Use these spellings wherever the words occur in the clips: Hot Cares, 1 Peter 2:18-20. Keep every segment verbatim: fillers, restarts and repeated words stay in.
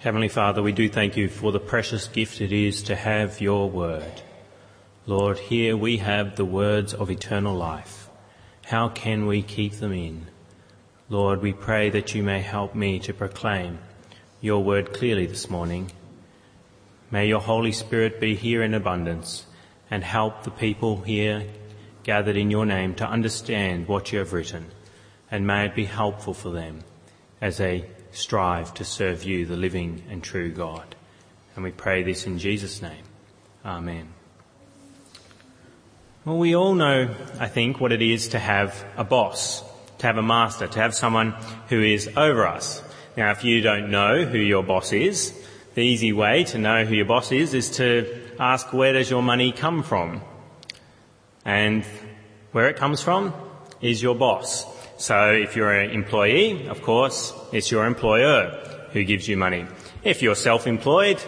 Heavenly Father, we do thank you for the precious gift it is to have your word. Lord, here we have the words of eternal life. How can we keep them in? Lord, we pray that you may help me to proclaim your word clearly this morning. May your Holy Spirit be here in abundance and help the people here gathered in your name to understand what you have written, and may it be helpful for them as they strive to serve you, the living and true God. And we pray this in Jesus' name. Amen. Well, we all know, I think, what it is to have a boss, to have a master, to have someone who is over us. Now, if you don't know who your boss is, the easy way to know who your boss is is to ask, where does your money come from? And where it comes from is your boss. So if you're an employee, of course, it's your employer who gives you money. If you're self-employed,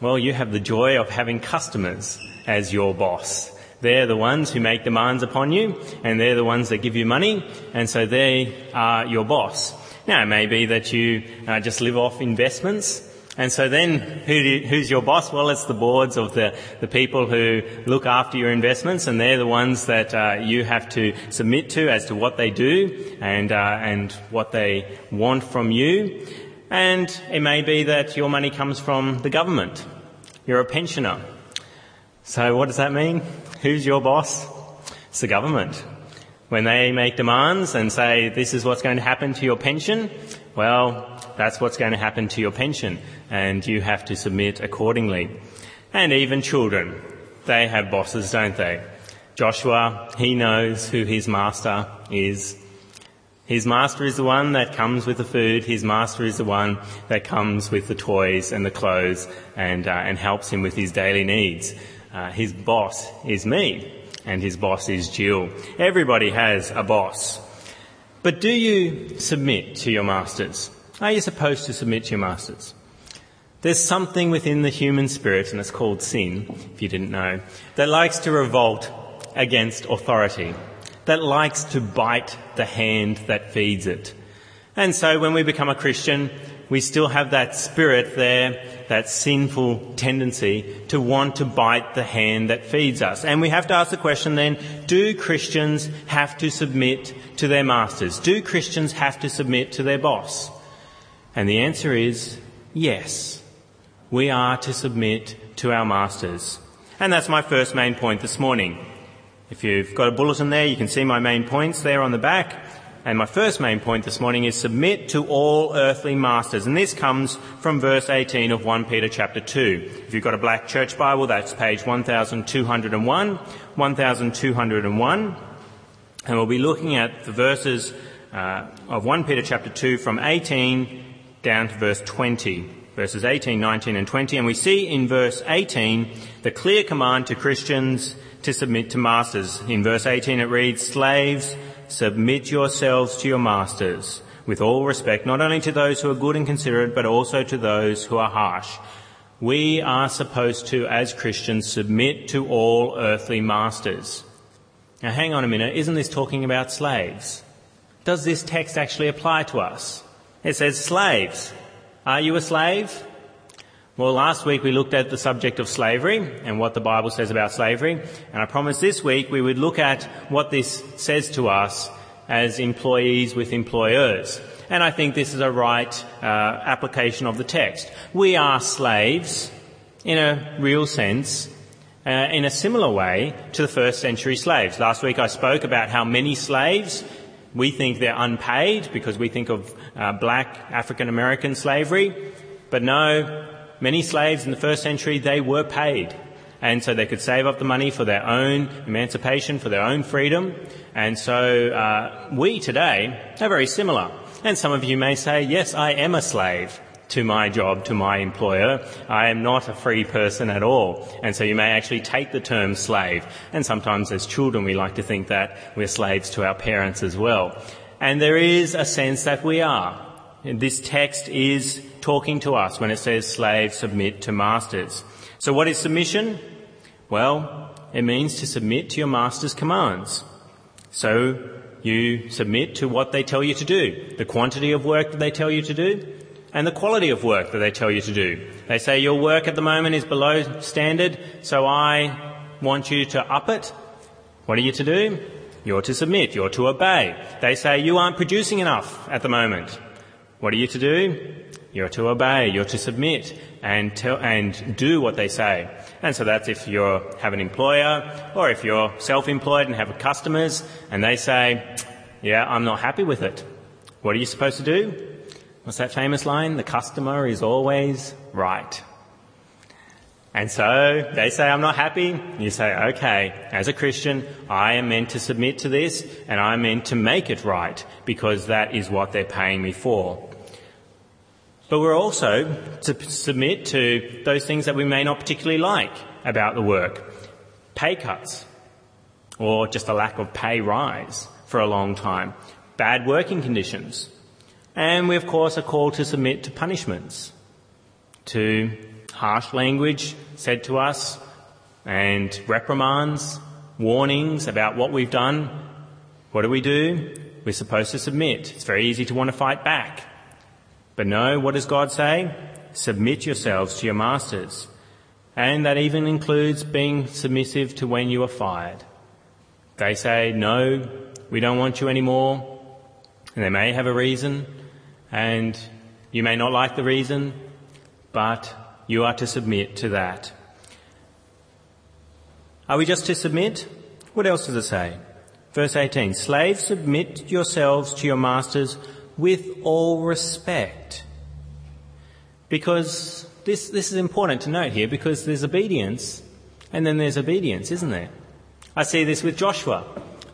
well, you have the joy of having customers as your boss. They're the ones who make demands upon you, and they're the ones that give you money, and so they are your boss. Now, it may be that you uh, just live off investments, and so then who do you, who's your boss? Well, it's the boards of the, the people who look after your investments, and they're the ones that uh, you have to submit to as to what they do and uh, and what they want from you. And it may be that your money comes from the government. You're a pensioner. So what does that mean? Who's your boss? It's the government. When they make demands and say, this is what's going to happen to your pension, well, that's what's going to happen to your pension, and you have to submit accordingly. And even children, they have bosses, don't they? Joshua, he knows who his master is. His master is the one that comes with the food. His master is the one that comes with the toys and the clothes and uh, and helps him with his daily needs. Uh, his boss is me, and his boss is Jill. Everybody has a boss. But do you submit to your masters? Are you supposed to submit to your masters? There's something within the human spirit, and it's called sin, if you didn't know, that likes to revolt against authority, that likes to bite the hand that feeds it. And so when we become a Christian, we still have that spirit there, that sinful tendency to want to bite the hand that feeds us. And we have to ask the question then, do Christians have to submit to their masters? Do Christians have to submit to their boss? And the answer is yes. We are to submit to our masters. And that's my first main point this morning. If you've got a bulletin there, you can see my main points there on the back. And my first main point this morning is submit to all earthly masters. And this comes from verse eighteen of First Peter chapter two. If you've got a black church Bible, that's page twelve oh one. And we'll be looking at the verses uh, of First Peter chapter two from eighteen down to verse twenty. Verses eighteen, nineteen and twenty. And we see in verse eighteen the clear command to Christians to submit to masters. In verse eighteen it reads, slaves, submit yourselves to your masters with all respect, not only to those who are good and considerate, but also to those who are harsh. We are supposed to, as Christians, submit to all earthly masters. Now, hang on a minute. Isn't this talking about slaves? Does this text actually apply to us? It says slaves. Are you a slave? Well, last week we looked at the subject of slavery and what the Bible says about slavery, and I promised this week we would look at what this says to us as employees with employers. And I think this is a right uh, application of the text. We are slaves in a real sense, uh, in a similar way to the first century slaves. Last week I spoke about how many slaves we think they're unpaid because we think of uh, black African-American slavery, but no. Many slaves in the first century, they were paid. And so they could save up the money for their own emancipation, for their own freedom. And so uh, we today are very similar. And some of you may say, yes, I am a slave to my job, to my employer. I am not a free person at all. And so you may actually take the term slave. And sometimes as children we like to think that we're slaves to our parents as well. And there is a sense that we are. This text is talking to us when it says slaves submit to masters. So what is submission? Well, it means to submit to your master's commands. So you submit to what they tell you to do, the quantity of work that they tell you to do, and the quality of work that they tell you to do. They say your work at the moment is below standard, so I want you to up it. What are you to do? You're to submit, you're to obey. They say you aren't producing enough at the moment. What are you to do? You're to obey, you're to submit and tell, and do what they say. And so that's if you have an employer or if you're self-employed and have customers and they say, yeah, I'm not happy with it. What are you supposed to do? What's that famous line? The customer is always right. And so they say, I'm not happy. You say, okay, as a Christian, I am meant to submit to this and I'm meant to make it right because that is what they're paying me for. But we're also to submit to those things that we may not particularly like about the work. Pay cuts or just a lack of pay rise for a long time. Bad working conditions. And we, of course, are called to submit to punishments, to harsh language said to us and reprimands, warnings about what we've done. What do we do? We're supposed to submit. It's very easy to want to fight back. But no, what does God say? Submit yourselves to your masters. And that even includes being submissive to when you are fired. They say, no, we don't want you anymore. And they may have a reason, and you may not like the reason, but you are to submit to that. Are we just to submit? What else does it say? Verse eighteen, slaves, submit yourselves to your masters with all respect. Because this, this is important to note here, because there's obedience and then there's obedience, isn't there? I see this with Joshua.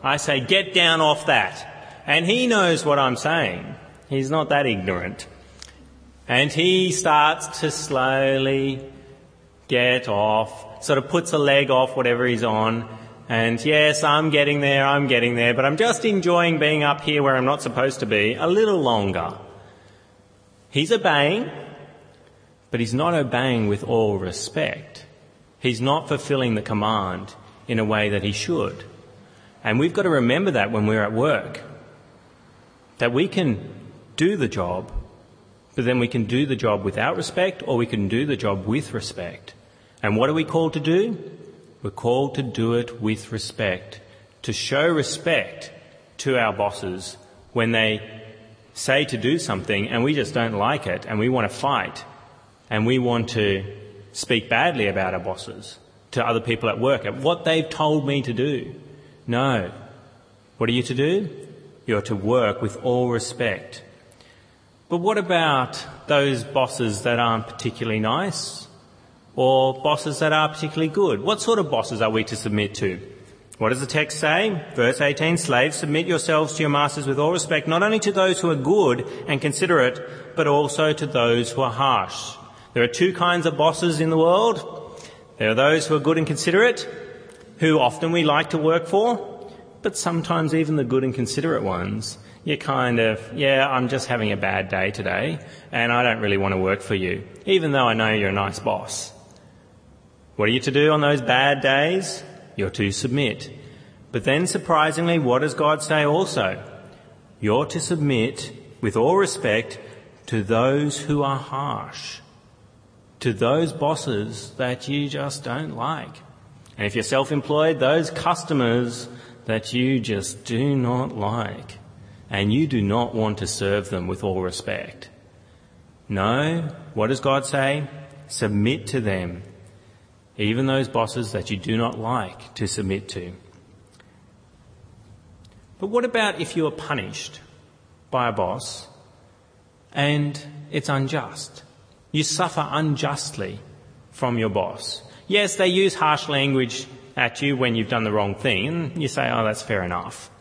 I say, get down off that. And he knows what I'm saying. He's not that ignorant. And he starts to slowly get off, sort of puts a leg off whatever he's on. And yes, I'm getting there, I'm getting there, but I'm just enjoying being up here where I'm not supposed to be a little longer. He's obeying, but he's not obeying with all respect. He's not fulfilling the command in a way that he should. And we've got to remember that when we're at work, that we can do the job, but then we can do the job without respect, or we can do the job with respect. And what are we called to do? We're called to do it with respect, to show respect to our bosses when they say to do something and we just don't like it and we want to fight and we want to speak badly about our bosses to other people at work, at what they've told me to do. No. What are you to do? You're to work with all respect. But what about those bosses that aren't particularly nice or bosses that are particularly good? What sort of bosses are we to submit to? What does the text say? Verse eighteen, slaves, submit yourselves to your masters with all respect, not only to those who are good and considerate, but also to those who are harsh. There are two kinds of bosses in the world. There are those who are good and considerate, who often we like to work for, but sometimes even the good and considerate ones, you're kind of, yeah, I'm just having a bad day today and I don't really want to work for you, even though I know you're a nice boss. What are you to do on those bad days? You're to submit. But then surprisingly, what does God say also? You're to submit with all respect to those who are harsh, to those bosses that you just don't like. And if you're self-employed, those customers that you just do not like. And you do not want to serve them with all respect. No, what does God say? Submit to them, even those bosses that you do not like to submit to. But what about if you are punished by a boss and it's unjust? You suffer unjustly from your boss. Yes, they use harsh language at you when you've done the wrong thing, and you say, oh, that's fair enough.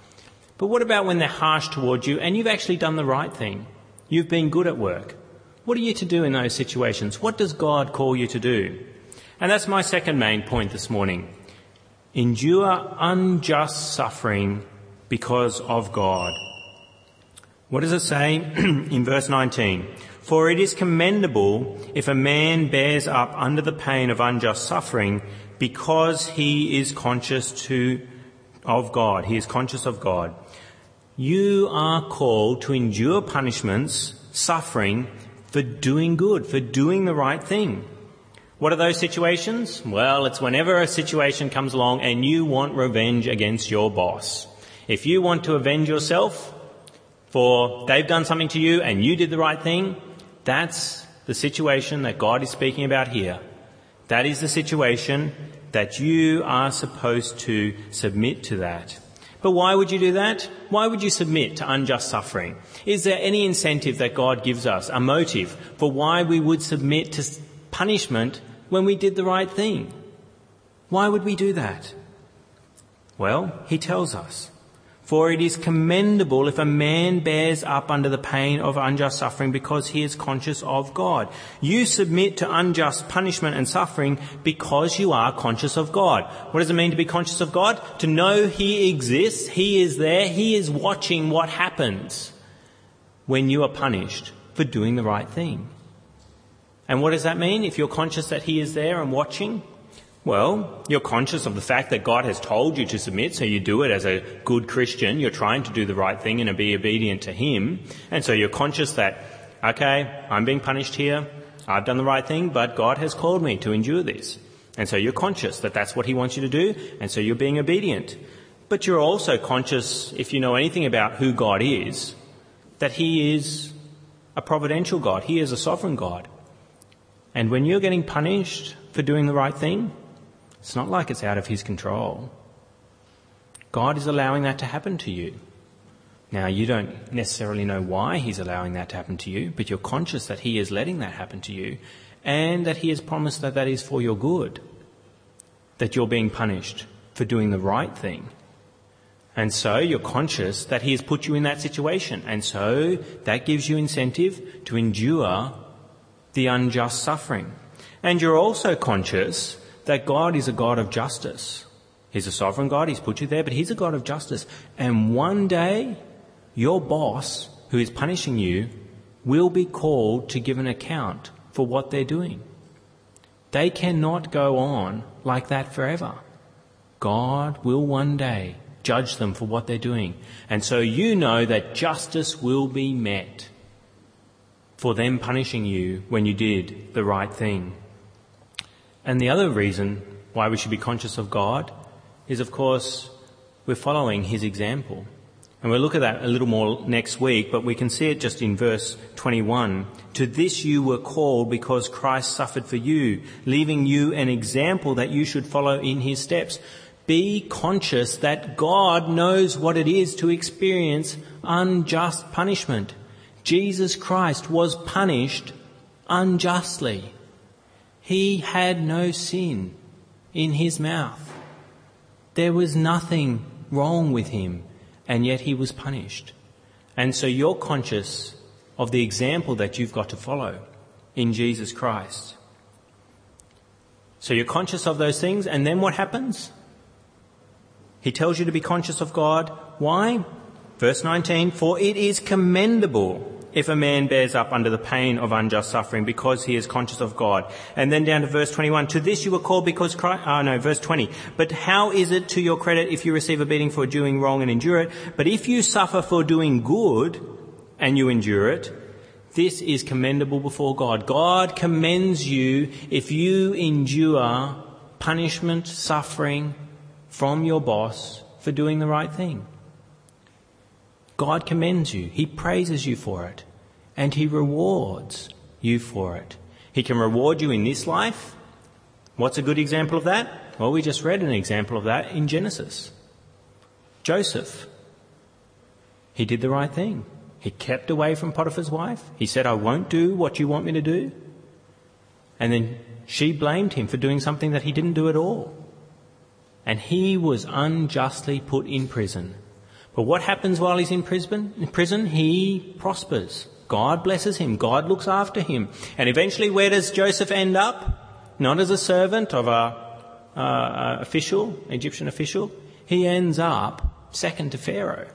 But what about when they're harsh towards you and you've actually done the right thing? You've been good at work. What are you to do in those situations? What does God call you to do? And that's my second main point this morning. Endure unjust suffering because of God. What does it say in verse nineteen? For it is commendable if a man bears up under the pain of unjust suffering because he is conscious to of God. He is conscious of God. You are called to endure punishments, suffering, for doing good, for doing the right thing. What are those situations? Well, it's whenever a situation comes along and you want revenge against your boss. If you want to avenge yourself for they've done something to you and you did the right thing, that's the situation that God is speaking about here. That is the situation that you are supposed to submit to that. But why would you do that? Why would you submit to unjust suffering? Is there any incentive that God gives us, a motive for why we would submit to punishment when we did the right thing? Why would we do that? Well, he tells us, for it is commendable if a man bears up under the pain of unjust suffering because he is conscious of God. You submit to unjust punishment and suffering because you are conscious of God. What does it mean to be conscious of God? To know he exists, he is there, he is watching what happens when you are punished for doing the right thing. And what does that mean if you're conscious that he is there and watching? Well, you're conscious of the fact that God has told you to submit, so you do it as a good Christian. You're trying to do the right thing and be obedient to him. And so you're conscious that, okay, I'm being punished here. I've done the right thing, but God has called me to endure this. And so you're conscious that that's what he wants you to do, and so you're being obedient. But you're also conscious, if you know anything about who God is, that he is a providential God. He is a sovereign God. And when you're getting punished for doing the right thing, it's not like it's out of his control. God is allowing that to happen to you. Now, you don't necessarily know why he's allowing that to happen to you, but you're conscious that he is letting that happen to you and that he has promised that that is for your good, that you're being punished for doing the right thing. And so you're conscious that he has put you in that situation, and so that gives you incentive to endure the unjust suffering. And you're also conscious that God is a God of justice. He's a sovereign God. He's put you there, but he's a God of justice. And one day, your boss, who is punishing you, will be called to give an account for what they're doing. They cannot go on like that forever. God will one day judge them for what they're doing. And so you know that justice will be met for them punishing you when you did the right thing. And the other reason why we should be conscious of God is, of course, we're following his example. And we'll look at that a little more next week, but we can see it just in verse twenty-one. To this you were called because Christ suffered for you, leaving you an example that you should follow in his steps. Be conscious that God knows what it is to experience unjust punishment. Jesus Christ was punished unjustly. He had no sin in his mouth. There was nothing wrong with him, and yet he was punished. And so you're conscious of the example that you've got to follow in Jesus Christ. So you're conscious of those things, and then what happens? He tells you to be conscious of God. Why? Verse nineteen, for it is commendable if a man bears up under the pain of unjust suffering because he is conscious of God. And then down to verse twenty-one, to this you were called because Christ, oh no, verse twenty, but how is it to your credit if you receive a beating for doing wrong and endure it? But if you suffer for doing good and you endure it, this is commendable before God. God commends you if you endure punishment, suffering from your boss for doing the right thing. God commends you. He praises you for it. And he rewards you for it. He can reward you in this life. What's a good example of that? Well, we just read an example of that in Genesis. Joseph. He did the right thing. He kept away from Potiphar's wife. He said, I won't do what you want me to do. And then she blamed him for doing something that he didn't do at all. And he was unjustly put in prison. But what happens while he's in prison? In prison, he prospers. God blesses him. God looks after him. And eventually, where does Joseph end up? Not as a servant of a uh, official, Egyptian official. He ends up second to Pharaoh.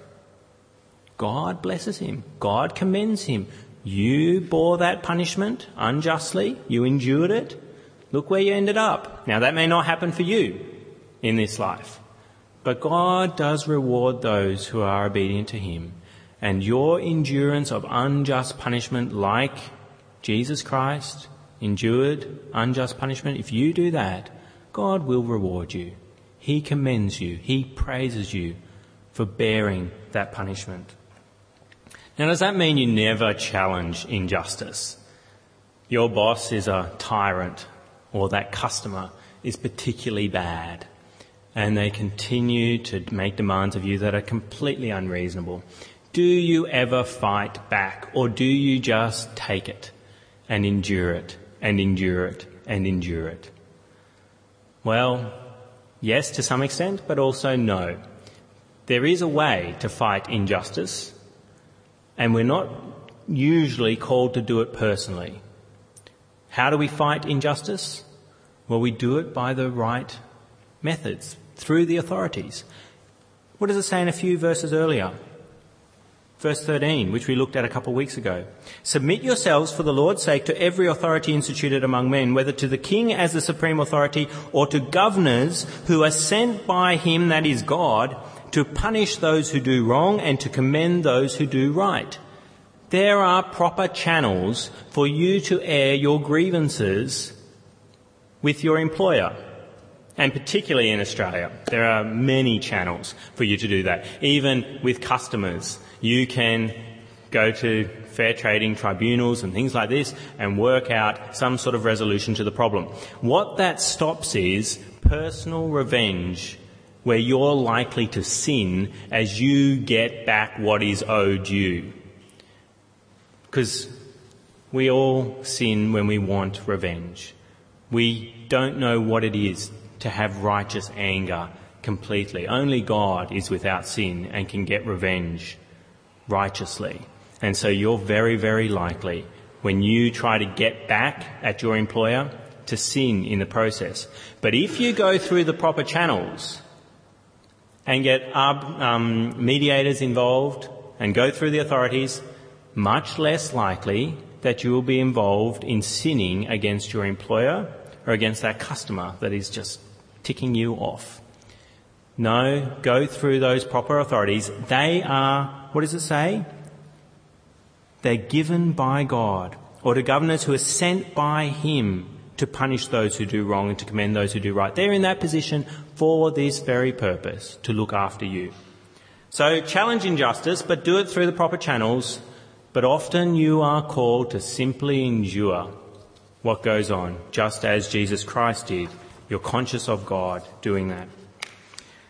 God blesses him. God commends him. You bore that punishment unjustly. You endured it. Look where you ended up. Now, that may not happen for you in this life. But God does reward those who are obedient to him. And your endurance of unjust punishment, like Jesus Christ endured unjust punishment. If you do that, God will reward you. He commends you. He praises you for bearing that punishment. Now, does that mean you never challenge injustice? Your boss is a tyrant, or that customer is particularly bad, and they continue to make demands of you that are completely unreasonable. Do you ever fight back, or do you just take it and endure it and endure it and endure it? Well, yes, to some extent, but also no. There is a way to fight injustice, and we're not usually called to do it personally. How do we fight injustice? Well, we do it by the right methods, through the authorities. What does it say in a few verses earlier? Verse thirteen, which we looked at a couple of weeks ago. Submit yourselves for the Lord's sake to every authority instituted among men, whether to the king as the supreme authority or to governors who are sent by him, that is God, to punish those who do wrong and to commend those who do right. There are proper channels for you to air your grievances with your employer. And particularly in Australia, there are many channels for you to do that. Even with customers, you can go to fair trading tribunals and things like this and work out some sort of resolution to the problem. What that stops is personal revenge, where you're likely to sin as you get back what is owed you. Because we all sin when we want revenge. We don't know what it is to have righteous anger completely. Only God is without sin and can get revenge righteously. And so you're very, very likely, when you try to get back at your employer, to sin in the process. But if you go through the proper channels and get um, mediators involved and go through the authorities, much less likely that you will be involved in sinning against your employer or against that customer that is just ticking you off. No, go through those proper authorities. They are, what does it say? They're given by God, or to governors who are sent by him to punish those who do wrong and to commend those who do right. They're in that position for this very purpose, to look after you. So challenge injustice, but do it through the proper channels. But often you are called to simply endure what goes on, just as Jesus Christ did. You're conscious of God doing that.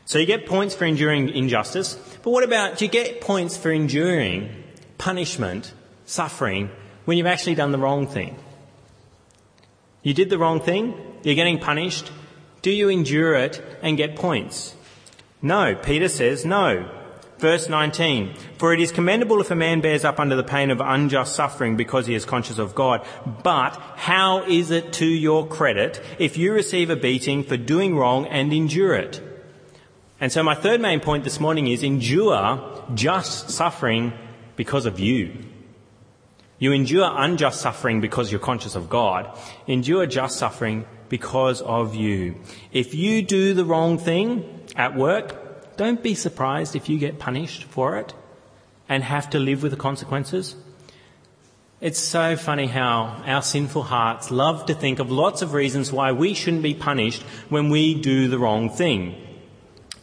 So you get points for enduring injustice, but what about, do you get points for enduring punishment, suffering, when you've actually done the wrong thing? You did the wrong thing, you're getting punished. Do you endure it and get points? No, Peter says no. Verse nineteen, for it is commendable if a man bears up under the pain of unjust suffering because he is conscious of God. But how is it to your credit if you receive a beating for doing wrong and endure it? And so my third main point this morning is endure just suffering because of you. You endure unjust suffering because you're conscious of God. Endure just suffering because of you. If you do the wrong thing at work, don't be surprised if you get punished for it and have to live with the consequences. It's so funny how our sinful hearts love to think of lots of reasons why we shouldn't be punished when we do the wrong thing.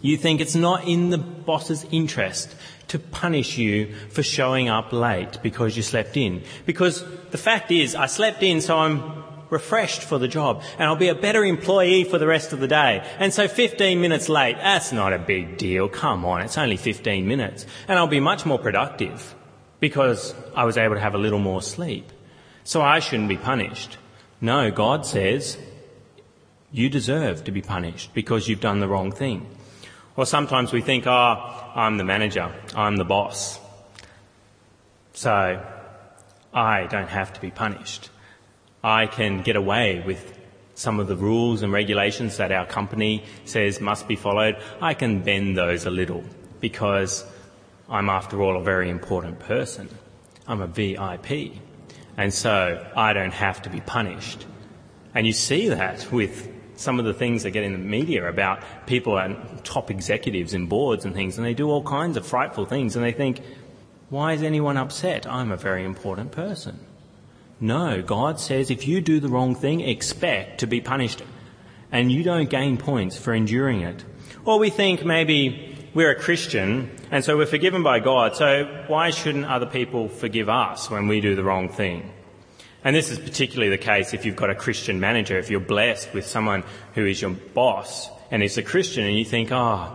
You think it's not in the boss's interest to punish you for showing up late because you slept in. Because the fact is, I slept in, so I'm refreshed for the job, and I'll be a better employee for the rest of the day. And so fifteen minutes late, that's not a big deal. Come on, it's only fifteen minutes. And I'll be much more productive because I was able to have a little more sleep. So I shouldn't be punished. No, God says you deserve to be punished because you've done the wrong thing. Or sometimes we think, oh, I'm the manager, I'm the boss, so I don't have to be punished. I can get away with some of the rules and regulations that our company says must be followed. I can bend those a little because I'm, after all, a very important person. I'm a V I P, and so I don't have to be punished. And you see that with some of the things that get in the media about people and top executives and boards and things, and they do all kinds of frightful things, and they think, why is anyone upset? I'm a very important person. No, God says if you do the wrong thing, expect to be punished, and you don't gain points for enduring it. Or we think maybe we're a Christian, and so we're forgiven by God, so why shouldn't other people forgive us when we do the wrong thing? And this is particularly the case if you've got a Christian manager, if you're blessed with someone who is your boss and is a Christian, and you think, oh,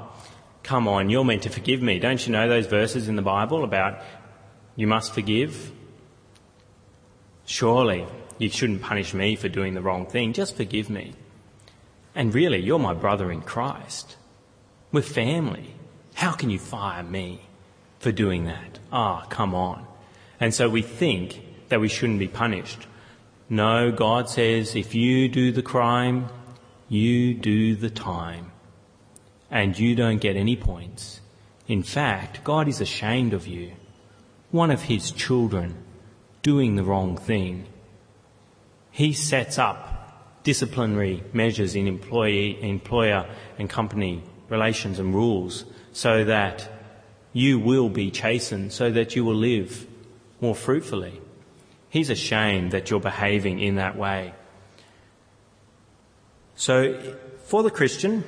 come on, you're meant to forgive me. Don't you know those verses in the Bible about you must forgive? Surely you shouldn't punish me for doing the wrong thing. Just forgive me. And really, you're my brother in Christ. We're family. How can you fire me for doing that? Ah, come on. And so we think that we shouldn't be punished. No, God says if you do the crime, you do the time. And you don't get any points. In fact, God is ashamed of you, one of his children, doing the wrong thing. He sets up disciplinary measures in employee, employer and company relations and rules so that you will be chastened, so that you will live more fruitfully. He's ashamed that you're behaving in that way. So for the Christian,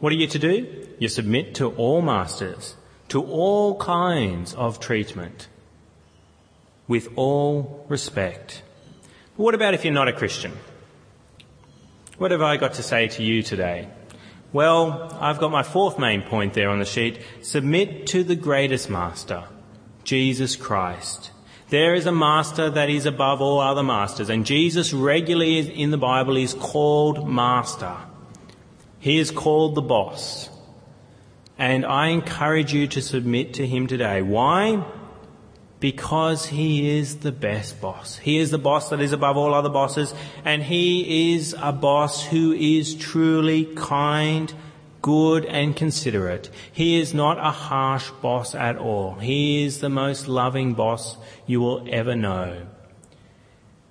what are you to do? You submit to all masters, to all kinds of treatment, with all respect. But what about if you're not a Christian? What have I got to say to you today? Well, I've got my fourth main point there on the sheet. Submit to the greatest master, Jesus Christ. There is a master that is above all other masters, and Jesus regularly in the Bible is called master. He is called the boss. And I encourage you to submit to him today. Why? Because he is the best boss. He is the boss that is above all other bosses, and he is a boss who is truly kind, good and considerate. He is not a harsh boss at all. He is the most loving boss you will ever know.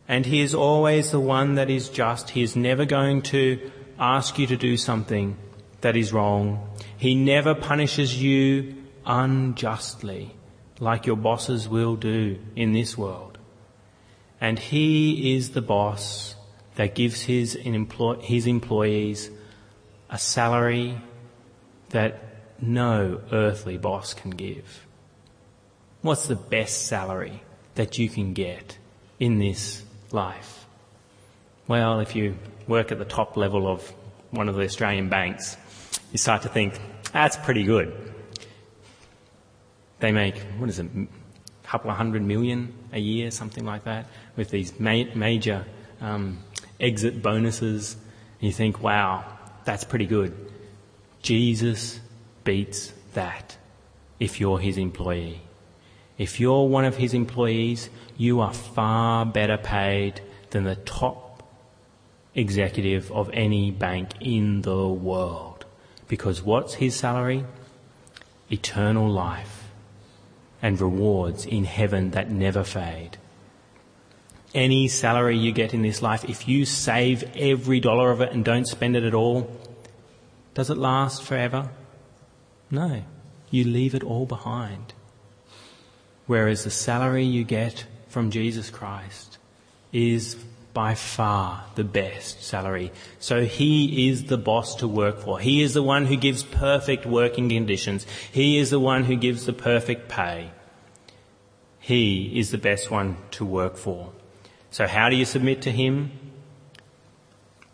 And he is always the one that is just. He is never going to ask you to do something that is wrong. He never punishes you unjustly like your bosses will do in this world. And he is the boss that gives his his employees a salary that no earthly boss can give. What's the best salary that you can get in this life? Well, if you work at the top level of one of the Australian banks, you start to think, that's pretty good. They make, what is it, a couple of hundred million a year, something like that, with these ma- major um, exit bonuses. And you think, wow, that's pretty good. Jesus beats that if you're his employee. If you're one of his employees, you are far better paid than the top executive of any bank in the world. Because what's his salary? Eternal life and rewards in heaven that never fade. Any salary you get in this life, if you save every dollar of it and don't spend it at all, does it last forever? No. You leave it all behind. Whereas the salary you get from Jesus Christ is by far the best salary. So he is the boss to work for. He is the one who gives perfect working conditions. He is the one who gives the perfect pay. He is the best one to work for. So how do you submit to him?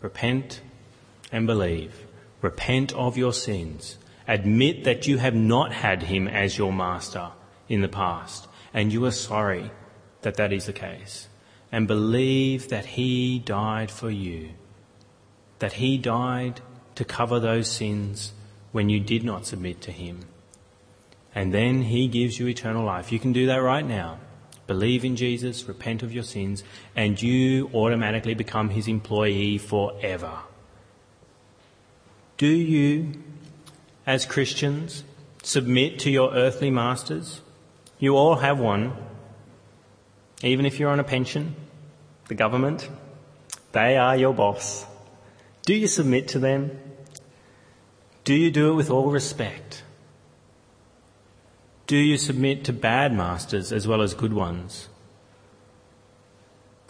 Repent and believe. Repent of your sins. Admit that you have not had him as your master in the past, and you are sorry that that is the case. And believe that he died for you, that he died to cover those sins when you did not submit to him. And then he gives you eternal life. You can do that right now. Believe in Jesus, repent of your sins, and you automatically become his employee forever. Do you, as Christians, submit to your earthly masters? You all have one. Even if you're on a pension, the government, they are your boss. Do you submit to them? Do you do it with all respect? Do you submit to bad masters as well as good ones?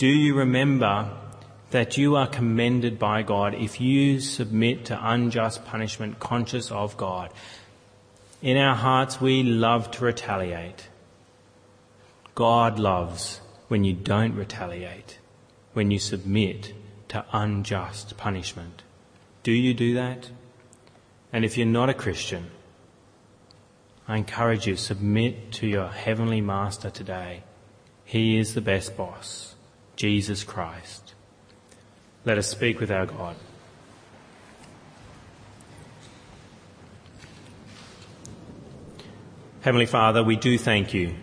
Do you remember that you are commended by God if you submit to unjust punishment conscious of God? In our hearts we love to retaliate. God loves when you don't retaliate, when you submit to unjust punishment. Do you do that? And if you're not a Christian, I encourage you, submit to your heavenly Master today. He is the best boss, Jesus Christ. Let us speak with our God. Heavenly Father, we do thank you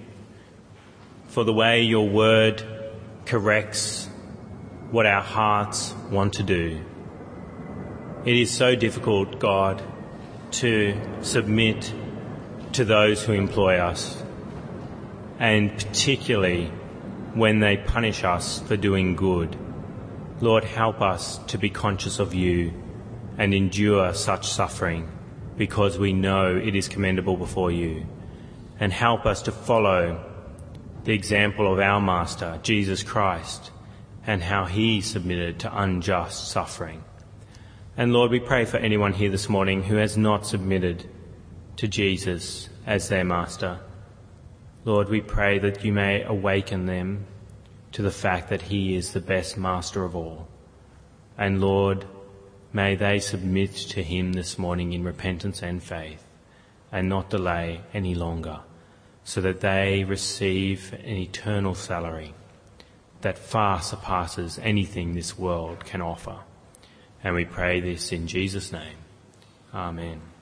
for the way your word corrects what our hearts want to do. It is so difficult, God, to submit to those who employ us, and particularly when they punish us for doing good. Lord, help us to be conscious of you and endure such suffering because we know it is commendable before you. And help us to follow the example of our Master, Jesus Christ, and how he submitted to unjust suffering. And Lord, we pray for anyone here this morning who has not submitted to Jesus as their Master. Lord, we pray that you may awaken them to the fact that he is the best Master of all. And Lord, may they submit to him this morning in repentance and faith, and not delay any longer, so that they receive an eternal salary that far surpasses anything this world can offer. And we pray this in Jesus' name. Amen.